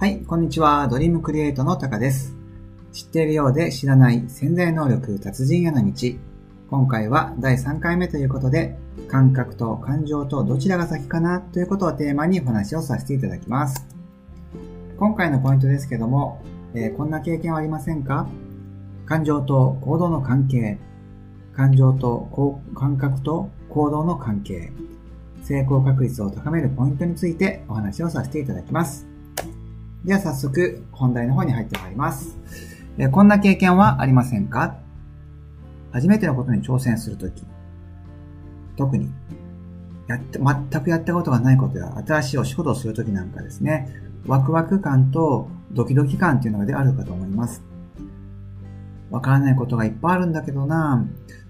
はい、こんにちは。ドリームクリエイトのタカです。知っているようで知らない潜在能力達人への道。今回は第3回目ということで、感覚と感情とどちらが先かなということをテーマにお話をさせていただきます。今回のポイントですけども、こんな経験はありませんか？感情と行動の関係。感情と感覚と行動の関係。成功確率を高めるポイントについてお話をさせていただきます。では早速本題の方に入ってまいります。こんな経験はありませんか？初めてのことに挑戦するとき、特に全くやったことがないことや新しいお仕事をするときなんかですね、ワクワク感とドキドキ感というのがあるかと思います。わからないことがいっぱいあるんだけどな、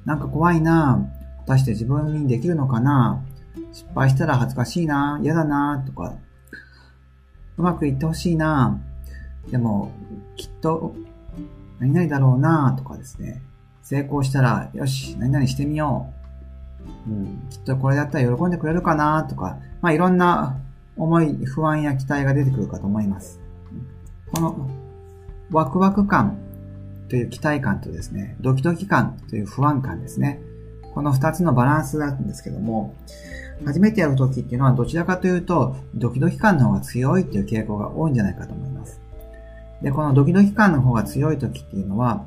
なんか怖いな、果たして自分にできるのかな、失敗したら恥ずかしいな、嫌だなとか、うまくいってほしいなぁ。でも、きっと、何々だろうなぁとかですね。成功したら、よし、何々してみよう。きっとこれだったら喜んでくれるかなぁとか、いろんな思い、不安や期待が出てくるかと思います。この、ワクワク感という期待感とですね、ドキドキ感という不安感ですね。この2つのバランスなんですけども、初めてやるときっていうのはどちらかというとドキドキ感の方が強いっていう傾向が多いんじゃないかと思います。で、このドキドキ感の方が強いときっていうのは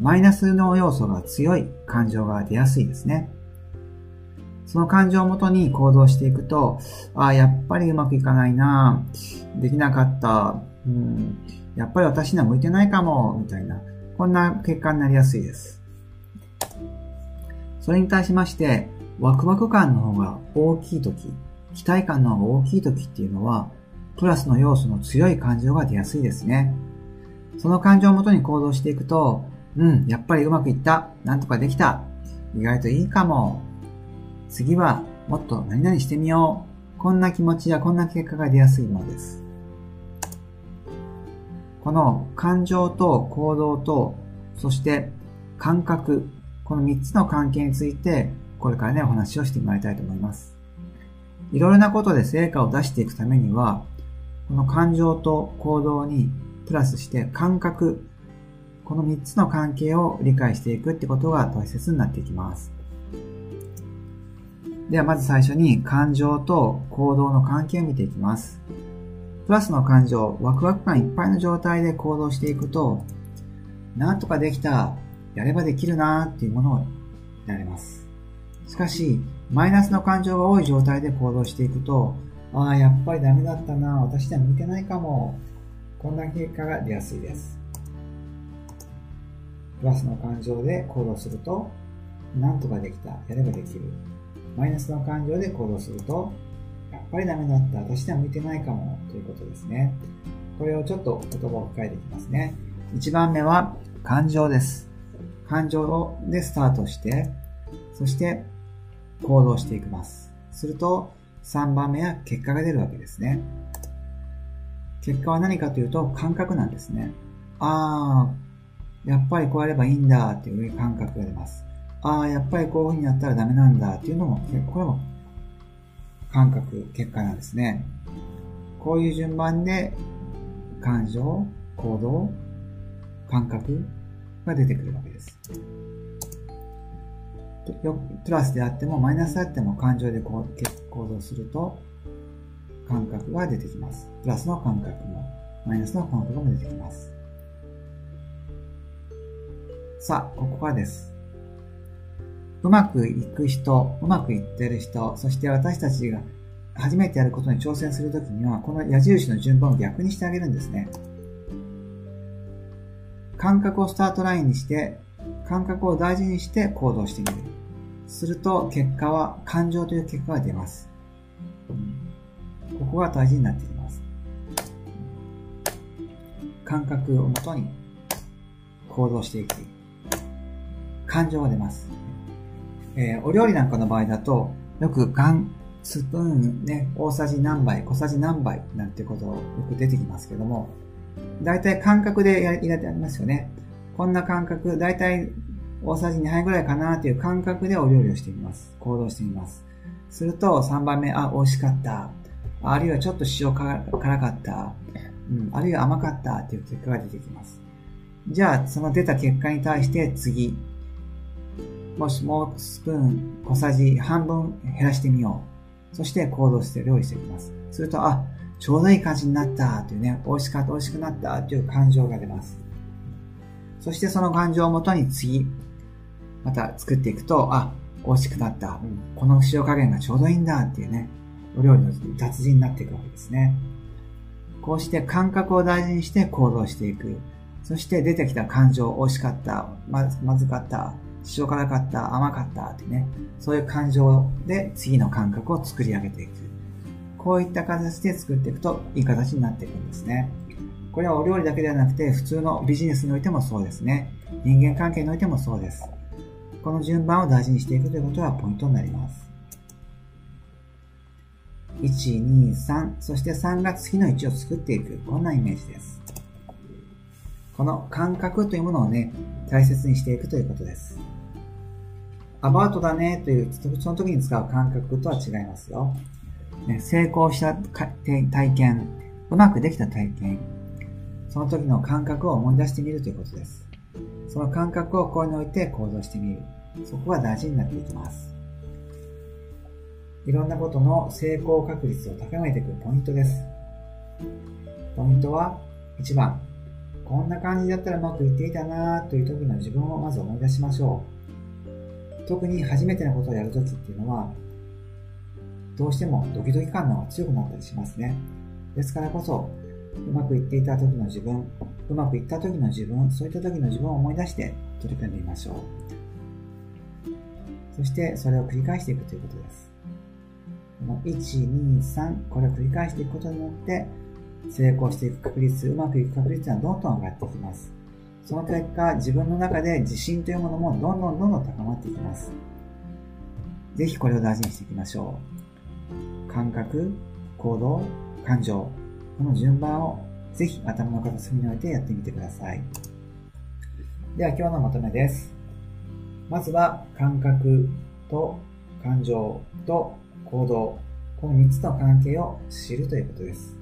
マイナスの要素が強い感情が出やすいですね。その感情をもとに行動していくと、やっぱりうまくいかないな、できなかった、やっぱり私には向いてないかも、みたいな、こんな結果になりやすいです。それに対しまして、ワクワク感の方が大きいとき、期待感の方が大きいときっていうのは、プラスの要素の強い感情が出やすいですね。その感情をもとに行動していくと、やっぱりうまくいった、なんとかできた、意外といいかも、次はもっと何々してみよう、こんな気持ちやこんな結果が出やすいものです。この感情と行動と、そして感覚、この3つの関係について、これからね、お話をしてもらいたいと思います。いろいろなことで成果を出していくためには、この感情と行動にプラスして感覚、この3つの関係を理解していくってことが大切になっていきます。ではまず最初に感情と行動の関係を見ていきます。プラスの感情、ワクワク感いっぱいの状態で行動していくと、なんとかできた、やればできるなーっていうものになります。しかし、マイナスの感情が多い状態で行動していくと、やっぱりダメだったな、私には向いてないかも、こんな結果が出やすいです。プラスの感情で行動すると、なんとかできた、やればできる。マイナスの感情で行動すると、やっぱりダメだった、私には向いてないかも、ということですね。これをちょっと言葉を変えていきますね。1番目は、感情です。感情でスタートして、そして、行動していきます。すると、3番目は結果が出るわけですね。結果は何かというと、感覚なんですね。やっぱりこうやればいいんだっていう感覚が出ます。やっぱりこういう風にやったらダメなんだっていうのも、これも感覚、結果なんですね。こういう順番で、感情、行動、感覚が出てくるわけです。プラスであってもマイナスであっても感情で行動すると感覚が出てきます。プラスの感覚もマイナスの感覚も出てきます。さあ、ここからです。うまくいく人、うまくいってる人、そして私たちが初めてやることに挑戦するときにはこの矢印の順番を逆にしてあげるんですね。感覚をスタートラインにして感覚を大事にして行動してみる。すると結果は感情という結果が出ます。ここが大事になってきます。感覚をもとに行動していく。感情が出ます。お料理なんかの場合だとよくスプーンね、大さじ何杯、小さじ何杯なんてことをよく出てきますけども、だいたい感覚でやってありますよね。こんな感覚、だいたい大さじ2杯ぐらいかなという感覚でお料理をしてみます。行動してみます。すると3番目、美味しかった。あるいはちょっと塩辛かった。あるいは甘かったという結果が出てきます。じゃあ、その出た結果に対して次、もしもうスプーン小さじ半分減らしてみよう。そして行動して料理していきます。すると、あ、ちょうどいい感じになったというね、美味しかった、美味しくなったという感情が出ます。そしてその感情をもとに次、また作っていくと、あ、美味しくなった。この塩加減がちょうどいいんだっていうね、お料理の達人になっていくわけですね。こうして感覚を大事にして行動していく。そして出てきた感情、美味しかった、まずかった、塩辛かった、甘かったってね、そういう感情で次の感覚を作り上げていく。こういった形で作っていくといい形になっていくんですね。これはお料理だけではなくて普通のビジネスにおいてもそうですね。人間関係においてもそうです。この順番を大事にしていくということがポイントになります。1、2、3、そして3が次の1を作っていく。こんなイメージです。この感覚というものをね、大切にしていくということです。アバウトだねという、その時に使う感覚とは違いますよ。成功した体験、うまくできた体験、その時の感覚を思い出してみるということです。その感覚をここに置いて行動してみる。そこが大事になっていきます。いろんなことの成功確率を高めていくポイントです。ポイントは1番、こんな感じだったらうまくいっていたなという時の自分をまず思い出しましょう。特に初めてのことをやるときっていうのは、どうしてもドキドキ感が強くなったりしますね。ですからこそ、うまくいっていた時の自分、うまくいった時の自分、そういった時の自分を思い出して取り組んでみましょう。そしてそれを繰り返していくということです。この1、2、3、これを繰り返していくことによって、成功していく確率、うまくいく確率はどんどん上がってきます。その結果、自分の中で自信というものもどんどん高まっていきます。ぜひこれを大事にしていきましょう。感覚、行動、感情、この順番をぜひ頭の片隅に置いてやってみてください。では今日のまとめです。まずは感覚と感情と行動、この3つの関係を知るということです。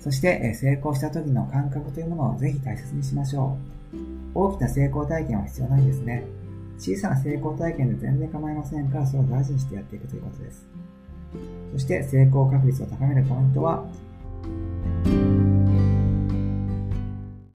そして成功した時の感覚というものをぜひ大切にしましょう。大きな成功体験は必要ないんですね。小さな成功体験で全然構いませんから、それを大事にしてやっていくということです。そして成功確率を高めるポイントは、